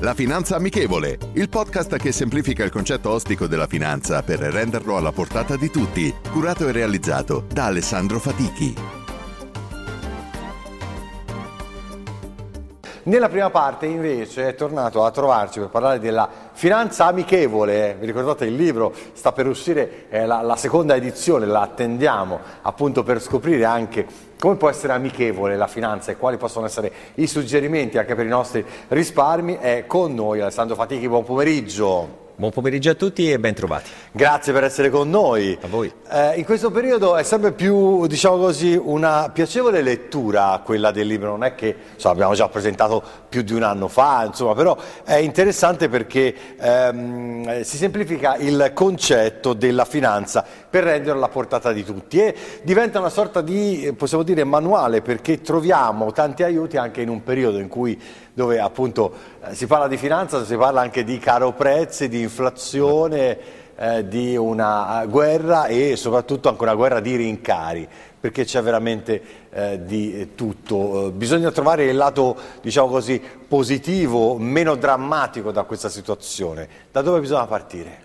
La Finanza Amichevole, il podcast che semplifica il concetto ostico della finanza per renderlo alla portata di tutti, curato e realizzato da Alessandro Fatichi. Nella prima parte invece è tornato a trovarci per parlare della Finanza Amichevole. Vi ricordate il libro? Sta per uscire la seconda edizione, la attendiamo appunto per scoprire anche come può essere amichevole la finanza e quali possono essere i suggerimenti anche per i nostri risparmi. È con noi Alessandro Fatichi, buon pomeriggio. Buon pomeriggio a tutti e ben trovati. Grazie per essere con noi. A voi. In questo periodo è sempre più, diciamo così, una piacevole lettura quella del libro, non è che abbiamo già presentato più di un anno fa, però è interessante perché si semplifica il concetto della finanza per renderla alla portata di tutti e diventa una sorta di, possiamo dire, manuale, perché troviamo tanti aiuti anche in un periodo in cui dove appunto si parla di finanza, si parla anche di caro prezzi, di inflazione, di una guerra e soprattutto anche una guerra di rincari, perché c'è veramente di tutto. Bisogna trovare il lato, diciamo così, positivo, meno drammatico da questa situazione. Da dove bisogna partire?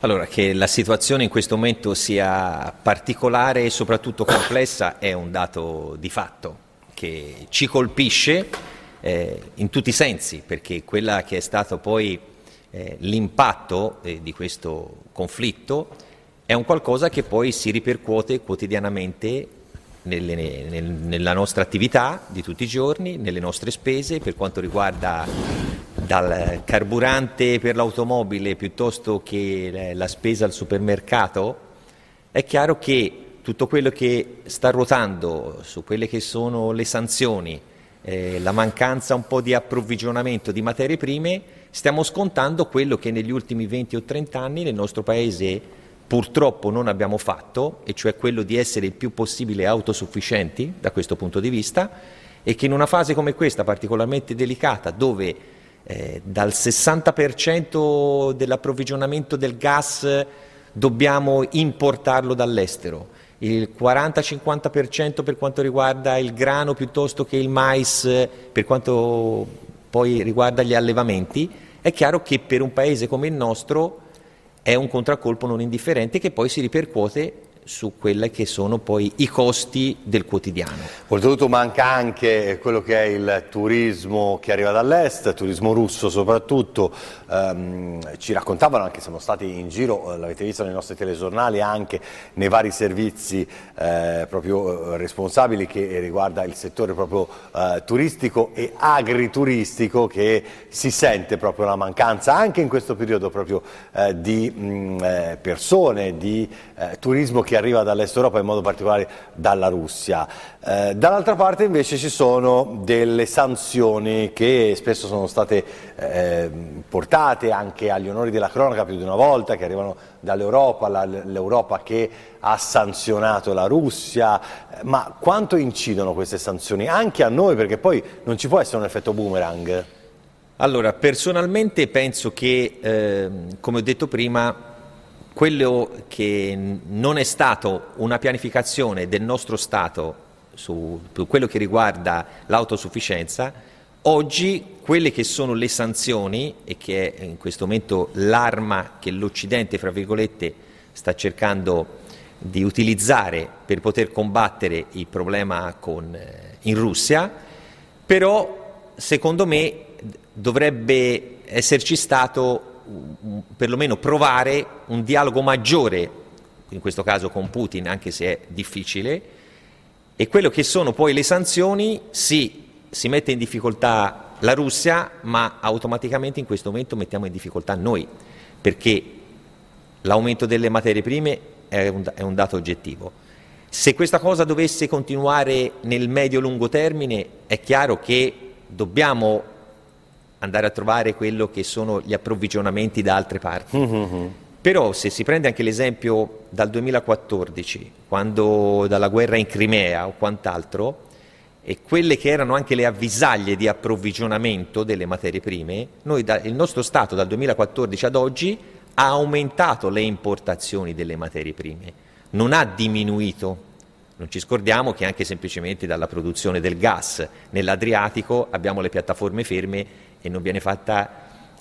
Allora, che la situazione in questo momento sia particolare e soprattutto complessa è un dato di fatto che ci colpisce in tutti i sensi, perché quella che è stato poi l'impatto di questo conflitto è un qualcosa che poi si ripercuote quotidianamente nella nostra attività di tutti i giorni, nelle nostre spese per quanto riguarda dal carburante per l'automobile piuttosto che la spesa al supermercato. È chiaro che tutto quello che sta ruotando su quelle che sono le sanzioni, la mancanza un po' di approvvigionamento di materie prime, stiamo scontando quello che negli ultimi 20 o 30 anni nel nostro paese purtroppo non abbiamo fatto, e cioè quello di essere il più possibile autosufficienti da questo punto di vista, e che in una fase come questa particolarmente delicata, dove dal 60% dell'approvvigionamento del gas dobbiamo importarlo dall'estero, il 40-50% per quanto riguarda il grano piuttosto che il mais, per quanto poi riguarda gli allevamenti, è chiaro che per un paese come il nostro è un contraccolpo non indifferente che poi si ripercuote su quelli che sono poi i costi del quotidiano. Oltretutto manca anche quello che è il turismo che arriva dall'est, il turismo russo soprattutto. Ci raccontavano anche, siamo stati in giro, l'avete visto nei nostri telegiornali, anche nei vari servizi proprio responsabili che riguarda il settore proprio turistico e agrituristico, che si sente proprio la mancanza anche in questo periodo proprio di persone, di turismo che arriva dall'est Europa, in modo particolare dalla Russia. Dall'altra parte invece ci sono delle sanzioni che spesso sono state portate anche agli onori della cronaca più di una volta, che arrivano dall'Europa, l'Europa che ha sanzionato la Russia, ma quanto incidono queste sanzioni anche a noi, perché poi non ci può essere un effetto boomerang? Allora, personalmente penso che, come ho detto prima, quello che non è stato una pianificazione del nostro Stato su quello che riguarda l'autosufficienza, oggi quelle che sono le sanzioni, e che è in questo momento l'arma che l'Occidente, fra virgolette, sta cercando di utilizzare per poter combattere il problema in Russia, però secondo me dovrebbe esserci stato perlomeno provare un dialogo maggiore, in questo caso con Putin, anche se è difficile, e quello che sono poi le sanzioni, sì, si mette in difficoltà la Russia, ma automaticamente in questo momento mettiamo in difficoltà noi, perché l'aumento delle materie prime è un dato oggettivo. Se questa cosa dovesse continuare nel medio-lungo termine, è chiaro che dobbiamo andare a trovare quello che sono gli approvvigionamenti da altre parti. Mm-hmm. Però se si prende anche l'esempio dal 2014, quando dalla guerra in Crimea o quant'altro, e quelle che erano anche le avvisaglie di approvvigionamento delle materie prime, noi il nostro Stato dal 2014 ad oggi ha aumentato le importazioni delle materie prime, non ha diminuito. Non ci scordiamo che anche semplicemente dalla produzione del gas nell'Adriatico abbiamo le piattaforme ferme e non viene fatta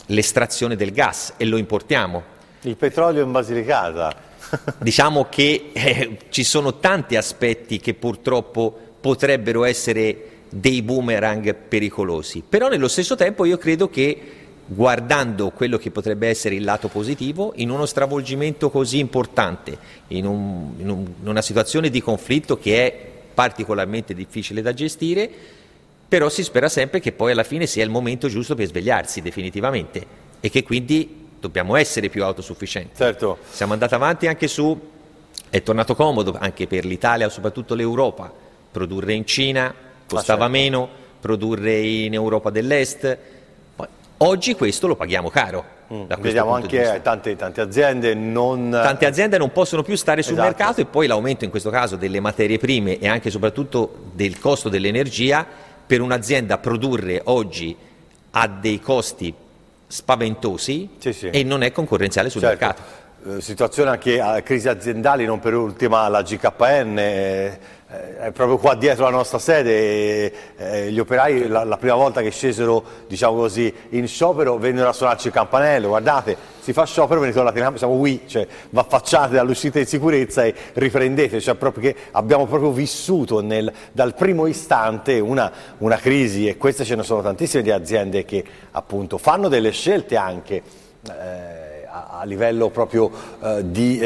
l'estrazione del gas e lo importiamo. Il petrolio in Basilicata. Diciamo che ci sono tanti aspetti che purtroppo potrebbero essere dei boomerang pericolosi, però nello stesso tempo io credo che guardando quello che potrebbe essere il lato positivo, in uno stravolgimento così importante, in una situazione di conflitto che è particolarmente difficile da gestire, però si spera sempre che poi alla fine sia il momento giusto per svegliarsi definitivamente e che quindi dobbiamo essere più autosufficienti. Certo. Siamo andati avanti anche su, è tornato comodo anche per l'Italia, soprattutto l'Europa, produrre in Cina costava meno, produrre in Europa dell'Est. Poi, oggi questo lo paghiamo caro. Vediamo anche tante aziende non. Tante aziende non possono più stare sul mercato e poi l'aumento in questo caso delle materie prime e anche soprattutto del costo dell'energia per un'azienda produrre oggi a dei costi spaventosi e non è concorrenziale sul mercato. Situazione anche a crisi aziendali, non per ultima la GKN, è proprio qua dietro la nostra sede, gli operai la prima volta che scesero, diciamo così, in sciopero vennero a suonarci il campanello, guardate, si fa sciopero, venite tornate in siamo qui, cioè v'affacciate dall'uscita in sicurezza e riprendete, cioè proprio che abbiamo proprio vissuto dal primo istante una crisi e queste ce ne sono tantissime di aziende che appunto fanno delle scelte anche a livello proprio di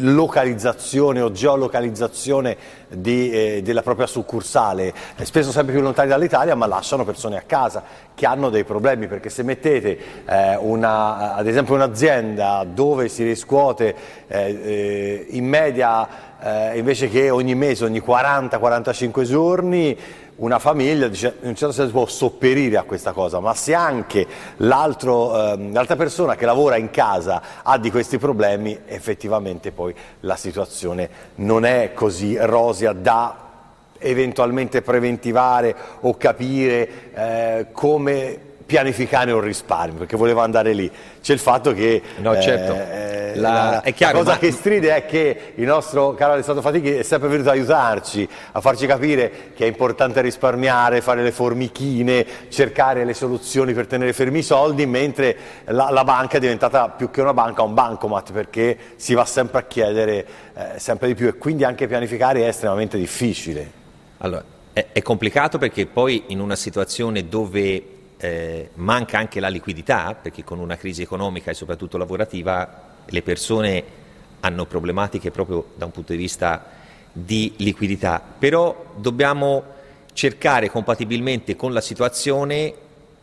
localizzazione o geolocalizzazione della propria succursale, spesso sempre più lontani dall'Italia, ma lasciano persone a casa che hanno dei problemi, perché se mettete ad esempio un'azienda dove si riscuote in media invece che ogni mese, ogni 40-45 giorni, una famiglia dice, in un certo senso può sopperire a questa cosa, ma se anche l'altra persona che lavora in casa ha di questi problemi, effettivamente poi la situazione non è così rosea da eventualmente preventivare o capire come pianificare un risparmio, perché voleva andare lì. C'è il fatto che è chiaro, la cosa che stride è che il nostro caro Alessandro Fatichi è sempre venuto ad aiutarci, a farci capire che è importante risparmiare, fare le formichine, cercare le soluzioni per tenere fermi i soldi, mentre la banca è diventata più che una banca, un bancomat, perché si va sempre a chiedere sempre di più e quindi anche pianificare è estremamente difficile. Allora, è complicato perché poi in una situazione dove manca anche la liquidità, perché con una crisi economica e soprattutto lavorativa le persone hanno problematiche proprio da un punto di vista di liquidità, però dobbiamo cercare compatibilmente con la situazione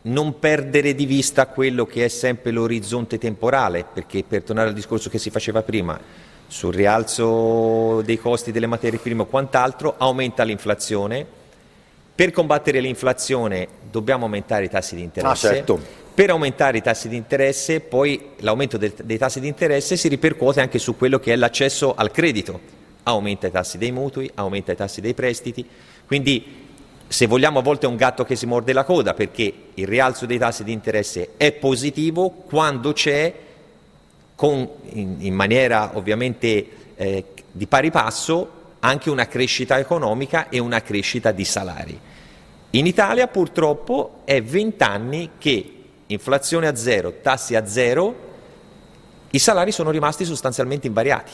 non perdere di vista quello che è sempre l'orizzonte temporale, perché per tornare al discorso che si faceva prima sul rialzo dei costi delle materie prime o quant'altro, aumenta l'inflazione. Per combattere l'inflazione dobbiamo aumentare i tassi di interesse. Per aumentare i tassi di interesse, poi l'aumento dei tassi di interesse si ripercuote anche su quello che è l'accesso al credito. Aumenta i tassi dei mutui, aumenta i tassi dei prestiti. Quindi, se vogliamo, a volte è un gatto che si morde la coda, perché il rialzo dei tassi di interesse è positivo quando c'è, in maniera ovviamente di pari passo, anche una crescita economica e una crescita di salari. In Italia purtroppo è 20 anni che inflazione a zero, tassi a zero, i salari sono rimasti sostanzialmente invariati,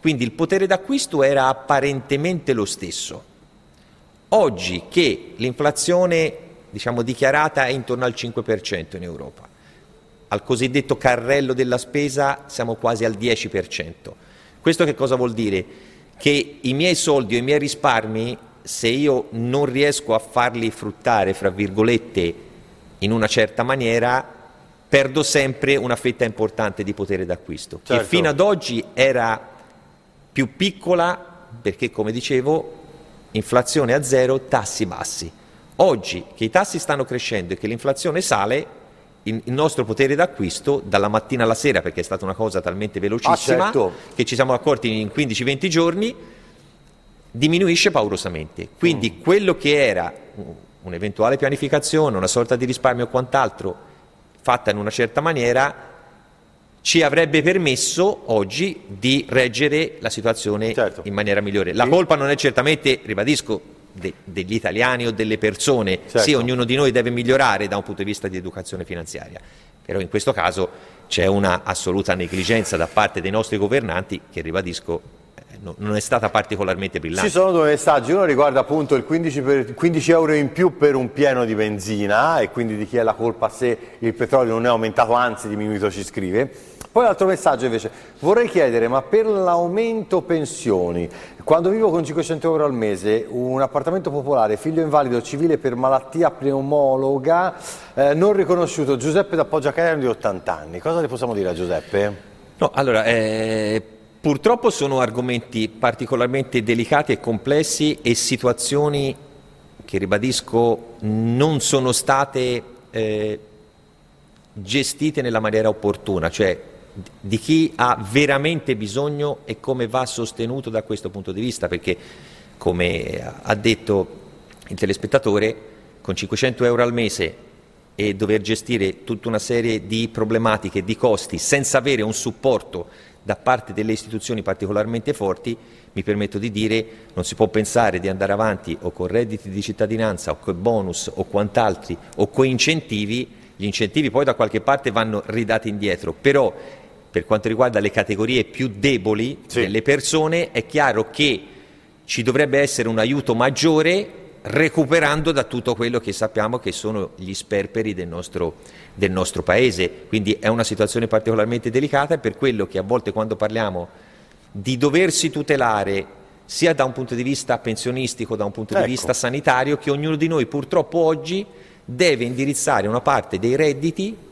quindi il potere d'acquisto era apparentemente lo stesso. Oggi che l'inflazione, diciamo, dichiarata è intorno al 5% in Europa, al cosiddetto carrello della spesa siamo quasi al 10%. Questo che cosa vuol dire? Che i miei soldi o i miei risparmi, se io non riesco a farli fruttare, fra virgolette, in una certa maniera, perdo sempre una fetta importante di potere d'acquisto, che fino ad oggi era più piccola perché, come dicevo, inflazione a zero, tassi bassi. Oggi che i tassi stanno crescendo e che l'inflazione sale, il nostro potere d'acquisto dalla mattina alla sera, perché è stata una cosa talmente velocissima, certo, che ci siamo accorti in 15-20 giorni, diminuisce paurosamente. Quindi quello che era un'eventuale pianificazione, una sorta di risparmio o quant'altro fatta in una certa maniera, ci avrebbe permesso oggi di reggere la situazione, certo, in maniera migliore. La colpa non è certamente, ribadisco, degli italiani o delle persone, certo, sì, ognuno di noi deve migliorare da un punto di vista di educazione finanziaria, però in questo caso c'è una assoluta negligenza da parte dei nostri governanti che, ribadisco, non è stata particolarmente brillante. Ci sono due messaggi, uno riguarda appunto il 15 euro in più per un pieno di benzina, e quindi di chi è la colpa se il petrolio non è aumentato, anzi diminuito, ci scrive. Poi l'altro messaggio invece, vorrei chiedere, ma per l'aumento pensioni, quando vivo con 500 euro al mese, un appartamento popolare, figlio invalido civile per malattia pneumologa, non riconosciuto, Giuseppe da Poggiocairano di 80 anni, cosa ne possiamo dire a Giuseppe? No, allora, purtroppo sono argomenti particolarmente delicati e complessi e situazioni che, ribadisco, non sono state gestite nella maniera opportuna, cioè di chi ha veramente bisogno e come va sostenuto da questo punto di vista, perché come ha detto il telespettatore, con 500 euro al mese e dover gestire tutta una serie di problematiche, di costi, senza avere un supporto da parte delle istituzioni particolarmente forti, mi permetto di dire, non si può pensare di andare avanti o con redditi di cittadinanza o con bonus o quant'altri o con incentivi. Gli incentivi poi da qualche parte vanno ridati indietro, però per quanto riguarda le categorie più deboli, sì, delle persone, è chiaro che ci dovrebbe essere un aiuto maggiore, recuperando da tutto quello che sappiamo che sono gli sperperi del nostro Paese. Quindi è una situazione particolarmente delicata, e per quello che a volte, quando parliamo di doversi tutelare sia da un punto di vista pensionistico, da un punto, ecco, di vista sanitario, che ognuno di noi purtroppo oggi deve indirizzare una parte dei redditi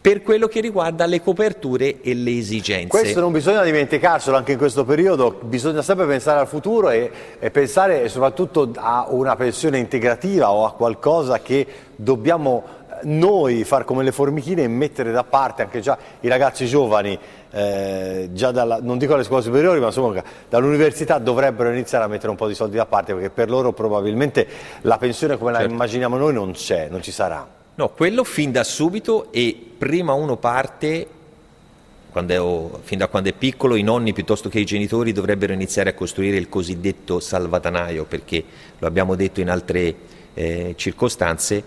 per quello che riguarda le coperture e le esigenze. Questo non bisogna dimenticarselo, anche in questo periodo bisogna sempre pensare al futuro e pensare soprattutto a una pensione integrativa o a qualcosa che dobbiamo noi far come le formichine e mettere da parte, anche già i ragazzi giovani, già dalla, non dico alle scuole superiori, ma insomma dall'università dovrebbero iniziare a mettere un po' di soldi da parte, perché per loro probabilmente la pensione come la, certo, immaginiamo noi non c'è, non ci sarà. No, quello fin da subito, e prima uno parte, fin da quando è piccolo, i nonni piuttosto che i genitori dovrebbero iniziare a costruire il cosiddetto salvadanaio, perché lo abbiamo detto in altre circostanze.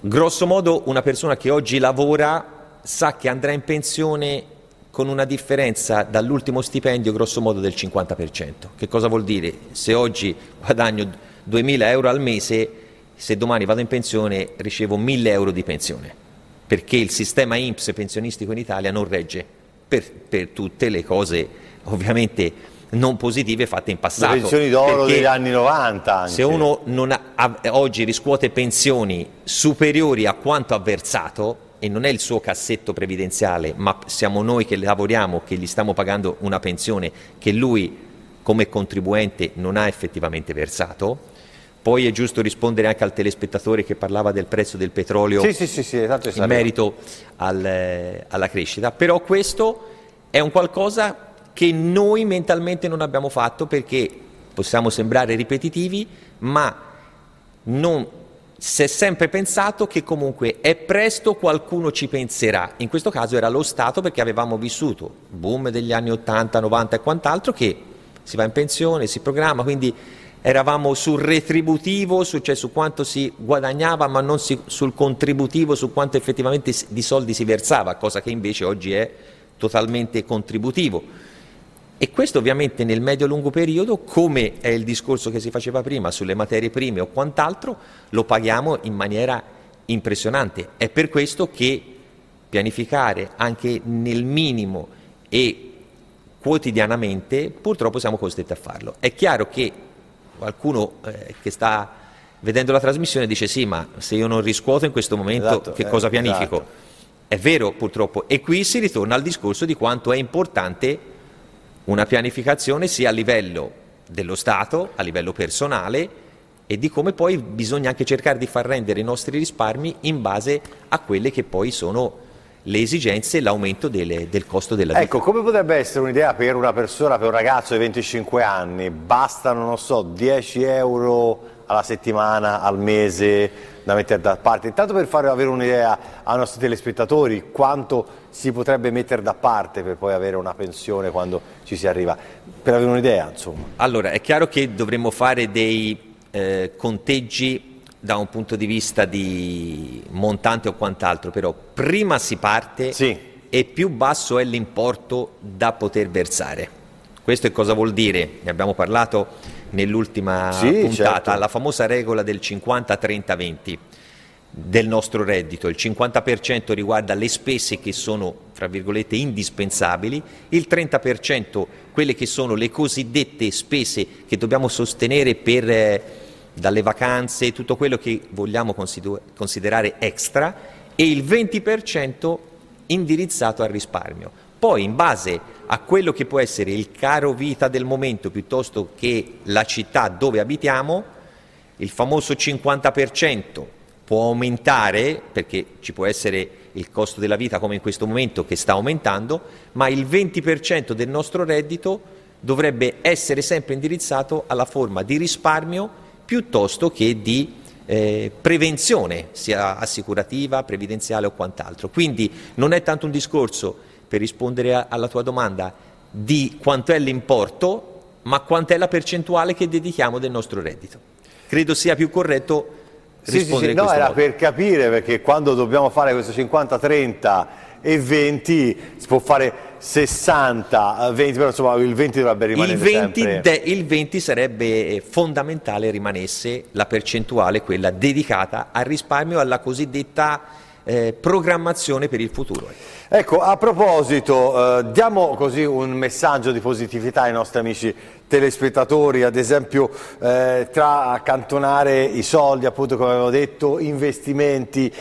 Grosso modo, una persona che oggi lavora sa che andrà in pensione con una differenza dall'ultimo stipendio grosso modo del 50%. Che cosa vuol dire? Se oggi guadagno 2.000 euro al mese, se domani vado in pensione ricevo 1.000 euro di pensione, perché il sistema INPS pensionistico in Italia non regge per tutte le cose ovviamente non positive fatte in passato. Le pensioni d'oro degli anni 90 anche. Se uno non ha, oggi riscuote pensioni superiori a quanto ha versato, e non è il suo cassetto previdenziale, ma siamo noi che lavoriamo, che gli stiamo pagando una pensione che lui come contribuente non ha effettivamente versato. Poi è giusto rispondere anche al telespettatore che parlava del prezzo del petrolio, sì, esatto, in merito alla crescita, però questo è un qualcosa che noi mentalmente non abbiamo fatto, perché possiamo sembrare ripetitivi, ma non si è sempre pensato che comunque è presto, qualcuno ci penserà. In questo caso era lo Stato, perché avevamo vissuto boom degli anni 80, 90 e quant'altro, che si va in pensione, si programma, quindi eravamo sul retributivo, cioè su quanto si guadagnava, ma non sul contributivo, su quanto effettivamente di soldi si versava, cosa che invece oggi è totalmente contributivo. E questo ovviamente nel medio-lungo periodo, come è il discorso che si faceva prima sulle materie prime o quant'altro, lo paghiamo in maniera impressionante. È per questo che pianificare anche nel minimo e quotidianamente purtroppo siamo costretti a farlo. È chiaro che qualcuno che sta vedendo la trasmissione dice sì, ma se io non riscuoto in questo momento, esatto, che cosa pianifico? Esatto. È vero purtroppo, e qui si ritorna al discorso di quanto è importante Una pianificazione sia a livello dello Stato, a livello personale, e di come poi bisogna anche cercare di far rendere i nostri risparmi in base a quelle che poi sono le esigenze e l'aumento del costo della vita. Ecco, come potrebbe essere un'idea per una persona, per un ragazzo di 25 anni? Bastano, non so, 10 euro alla settimana, al mese da mettere da parte? Intanto per fare avere un'idea ai nostri telespettatori quanto si potrebbe mettere da parte per poi avere una pensione quando ci si arriva, per avere un'idea, insomma. Allora, è chiaro che dovremmo fare dei conteggi da un punto di vista di montante o quant'altro, però prima si parte sì, e più basso è l'importo da poter versare. Questo è cosa vuol dire? Ne abbiamo parlato nell'ultima puntata, certo, la famosa regola del 50-30-20 del nostro reddito. Il 50% riguarda le spese che sono, fra virgolette, indispensabili, il 30% quelle che sono le cosiddette spese che dobbiamo sostenere per... dalle vacanze, tutto quello che vogliamo considerare extra, e il 20% indirizzato al risparmio. Poi in base a quello che può essere il caro vita del momento piuttosto che la città dove abitiamo, il famoso 50% può aumentare perché ci può essere il costo della vita come in questo momento che sta aumentando, ma il 20% del nostro reddito dovrebbe essere sempre indirizzato alla forma di risparmio piuttosto che di prevenzione, sia assicurativa, previdenziale o quant'altro. Quindi non è tanto un discorso, per rispondere alla tua domanda, di quanto è l'importo, ma quant'è la percentuale che dedichiamo del nostro reddito. Credo sia più corretto rispondere in questo modo. No, era per capire, perché quando dobbiamo fare questo 50-30 e 20, si può fare 60-20, però insomma il 20 dovrebbe rimanere sempre. Il 20 sarebbe fondamentale rimanesse la percentuale, quella dedicata al risparmio, alla cosiddetta programmazione per il futuro. Ecco, a proposito, diamo così un messaggio di positività ai nostri amici telespettatori, ad esempio tra accantonare i soldi, appunto come avevo detto, investimenti,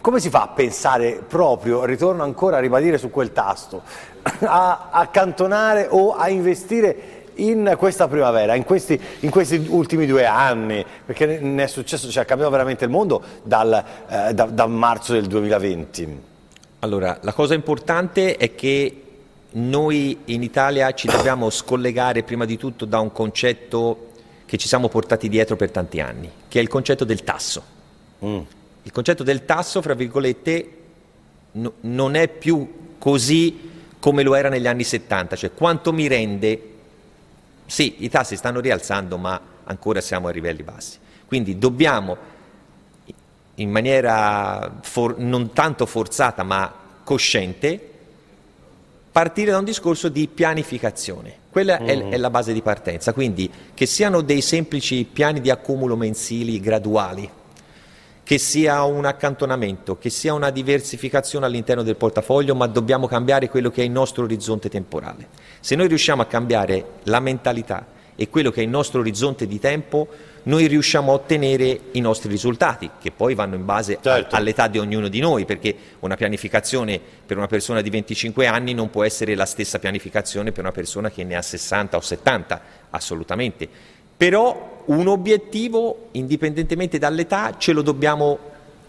come si fa a pensare proprio, ritorno ancora a ribadire su quel tasto, a accantonare o a investire in questa primavera, in questi ultimi 2 anni, perché ne è successo, cioè ha cambiato veramente il mondo da marzo del 2020. Allora, la cosa importante è che noi in Italia ci dobbiamo scollegare prima di tutto da un concetto che ci siamo portati dietro per tanti anni, che è il concetto del tasso. Il concetto del tasso, fra virgolette, non è più così come lo era negli anni 70, cioè quanto mi rende. Sì, i tassi stanno rialzando, ma ancora siamo a livelli bassi. Quindi dobbiamo, in maniera non tanto forzata ma cosciente, partire da un discorso di pianificazione. Quella è la base di partenza. Quindi che siano dei semplici piani di accumulo mensili graduali, che sia un accantonamento, che sia una diversificazione all'interno del portafoglio, ma dobbiamo cambiare quello che è il nostro orizzonte temporale. Se noi riusciamo a cambiare la mentalità e quello che è il nostro orizzonte di tempo, noi riusciamo a ottenere i nostri risultati, che poi vanno in base all'età di ognuno di noi, perché una pianificazione per una persona di 25 anni non può essere la stessa pianificazione per una persona che ne ha 60 o 70, assolutamente. Però un obiettivo, indipendentemente dall'età, ce lo dobbiamo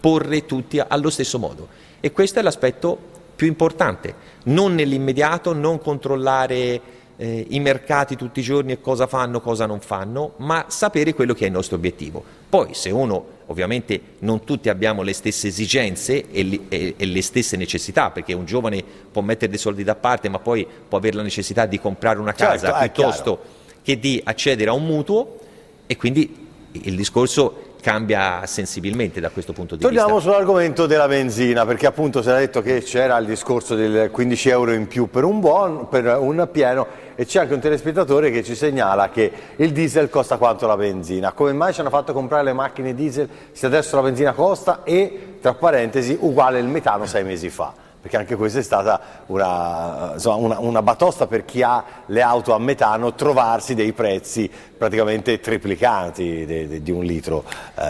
porre tutti allo stesso modo. E questo è l'aspetto più importante, non nell'immediato, non controllare i mercati tutti i giorni e cosa fanno, cosa non fanno, ma sapere quello che è il nostro obiettivo. Poi se uno, ovviamente non tutti abbiamo le stesse esigenze e le stesse necessità, perché un giovane può mettere dei soldi da parte ma poi può avere la necessità di comprare una casa piuttosto che di accedere a un mutuo, e quindi il discorso cambia sensibilmente da questo punto di vista. Torniamo sull'argomento della benzina, perché appunto si era detto che c'era il discorso del 15 euro in più per un pieno, e c'è anche un telespettatore che ci segnala che il diesel costa quanto la benzina. Come mai ci hanno fatto comprare le macchine diesel se adesso la benzina costa, e tra parentesi uguale il metano 6 mesi fa? Perché anche questa è stata una batosta per chi ha le auto a metano, trovarsi dei prezzi praticamente triplicati di un litro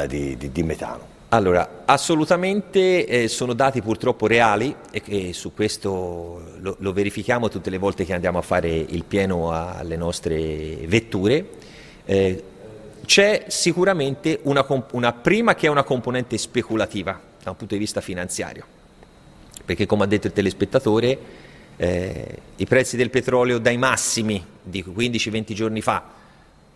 di metano. Allora, assolutamente sono dati purtroppo reali e su questo lo verifichiamo tutte le volte che andiamo a fare il pieno alle nostre vetture. C'è sicuramente una prima che è una componente speculativa da un punto di vista finanziario, perché come ha detto il telespettatore i prezzi del petrolio dai massimi di 15-20 giorni fa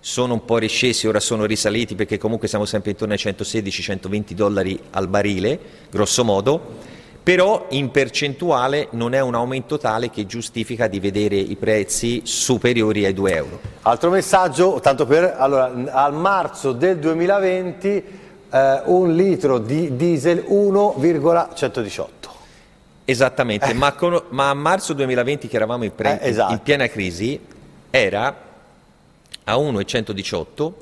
sono un po' riscesi, ora sono risaliti perché comunque siamo sempre intorno ai $116-120 al barile, grosso modo, però in percentuale non è un aumento tale che giustifica di vedere i prezzi superiori ai €2. Altro messaggio, tanto per, allora, al marzo del 2020 un litro di diesel 1,118. Esattamente, ma a marzo 2020 che eravamo in piena crisi era a 1,118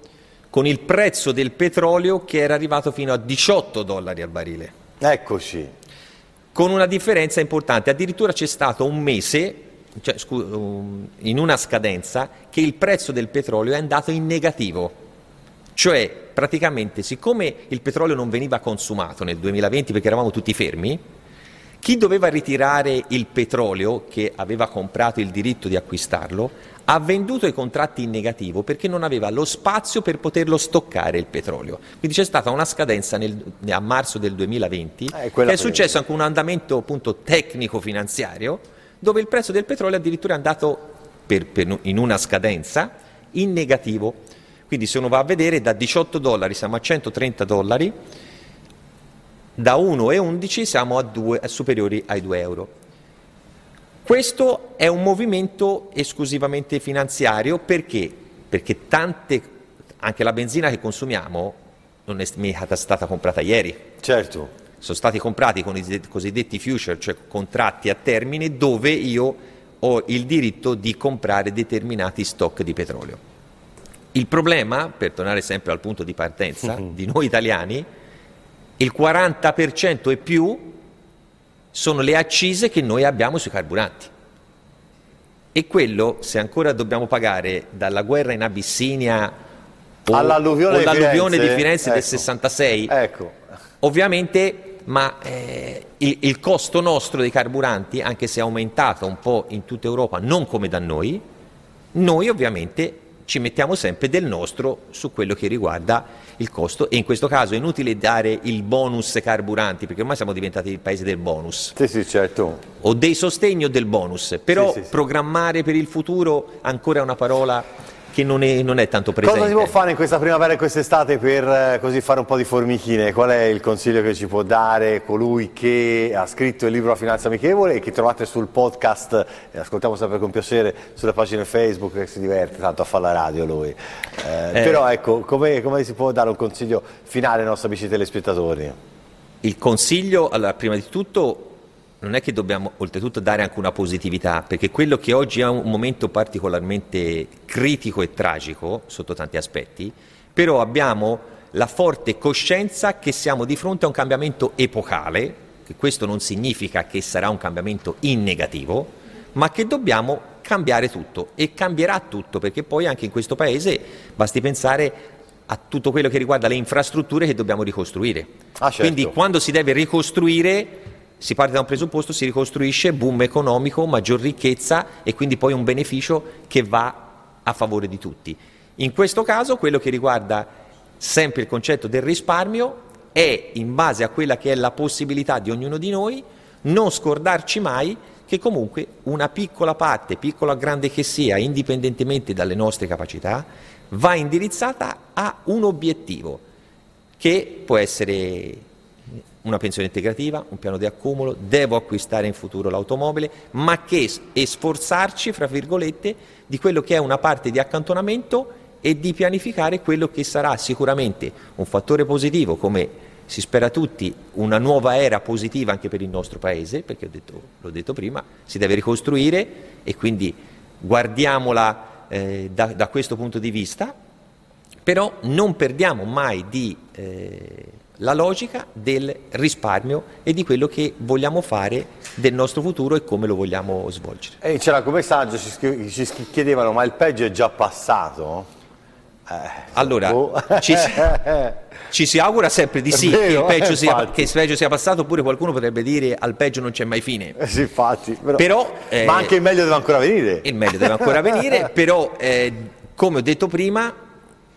con il prezzo del petrolio che era arrivato fino a $18 al barile. Eccoci. Con una differenza importante, addirittura c'è stato un mese, in una scadenza, che il prezzo del petrolio è andato in negativo. Cioè, praticamente, siccome il petrolio non veniva consumato nel 2020 perché eravamo tutti fermi, chi doveva ritirare il petrolio, che aveva comprato il diritto di acquistarlo, ha venduto i contratti in negativo perché non aveva lo spazio per poterlo stoccare il petrolio. Quindi c'è stata una scadenza a marzo del 2020, è successo anche un andamento appunto tecnico-finanziario, dove il prezzo del petrolio addirittura è andato in una scadenza in negativo. Quindi se uno va a vedere da $18 siamo a $130, da 1,11 siamo a superiori ai €2. Questo è un movimento esclusivamente finanziario perché anche la benzina che consumiamo non è stata comprata ieri. Certo. Sono stati comprati con i cosiddetti future, cioè contratti a termine dove io ho il diritto di comprare determinati stock di petrolio. Il problema, per tornare sempre al punto di partenza, di noi italiani, il 40% e più sono le accise che noi abbiamo sui carburanti. E quello, se ancora dobbiamo pagare dalla guerra in Abissinia o all'alluvione di Firenze del 66, ovviamente, ma il costo nostro dei carburanti, anche se è aumentato un po' in tutta Europa, non come da noi ovviamente ci mettiamo sempre del nostro su quello che riguarda il costo, e in questo caso è inutile dare il bonus carburanti perché ormai siamo diventati il paese del bonus. Sì, certo. O dei sostegni o del bonus, però sì. Programmare per il futuro ancora è una parola che non è tanto presente. Cosa si può fare in questa primavera e quest'estate per così fare un po' di formichine? Qual è il consiglio che ci può dare colui che ha scritto il libro La Finanza Amichevole e che trovate sul podcast, ascoltiamo sempre con piacere, sulla pagina Facebook, che si diverte tanto a fare la radio lui. Però ecco, come si può dare un consiglio finale ai nostri amici telespettatori? Il consiglio, allora, prima di tutto, non è che dobbiamo oltretutto dare anche una positività, perché quello che oggi è un momento particolarmente critico e tragico sotto tanti aspetti, però abbiamo la forte coscienza che siamo di fronte a un cambiamento epocale, che questo non significa che sarà un cambiamento in negativo, ma che dobbiamo cambiare tutto, e cambierà tutto, perché poi anche in questo paese basti pensare a tutto quello che riguarda le infrastrutture che dobbiamo ricostruire. Ah, certo. Quindi quando si deve ricostruire si parte da un presupposto, si ricostruisce, boom economico, maggior ricchezza e quindi poi un beneficio che va a favore di tutti. In questo caso quello che riguarda sempre il concetto del risparmio è in base a quella che è la possibilità di ognuno di noi, non scordarci mai che comunque una piccola parte, piccola o grande che sia, indipendentemente dalle nostre capacità, va indirizzata a un obiettivo che può essere una pensione integrativa, un piano di accumulo, devo acquistare in futuro l'automobile, ma che sforzarci, fra virgolette, di quello che è una parte di accantonamento e di pianificare quello che sarà sicuramente un fattore positivo, come si spera tutti, una nuova era positiva anche per il nostro paese, perché l'ho detto prima, si deve ricostruire e quindi guardiamola da questo punto di vista, però non perdiamo mai di la logica del risparmio e di quello che vogliamo fare del nostro futuro e come lo vogliamo svolgere. E c'era come messaggio, ci chiedevano, ma il peggio è già passato? Allora, ci si augura sempre di sì, vero, che, che il peggio sia passato, oppure qualcuno potrebbe dire al peggio non c'è mai fine. Sì, infatti, però ma anche il meglio deve ancora venire. Il meglio deve ancora venire, però come ho detto prima,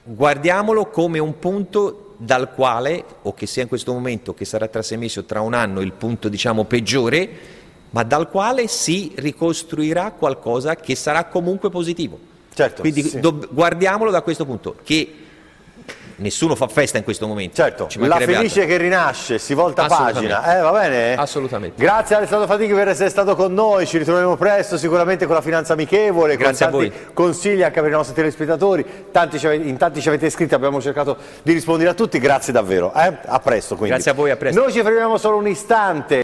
guardiamolo come un punto dal quale, o che sia in questo momento, che sarà tra 6 mesi o tra un anno il punto diciamo peggiore, ma dal quale si ricostruirà qualcosa che sarà comunque positivo. Certo, quindi sì. Guardiamolo da questo punto, che nessuno fa festa in questo momento. Certo, la felice altro. Che rinasce, si volta pagina, va bene? Assolutamente. Grazie Alessandro Fatichi per essere stato con noi, ci ritroveremo presto sicuramente con la finanza amichevole. Grazie con tanti a voi. Consigli anche per i nostri telespettatori, in tanti ci avete iscritti, abbiamo cercato di rispondere a tutti, grazie davvero, a presto quindi. Grazie a voi, a presto. Noi ci fermiamo solo un istante.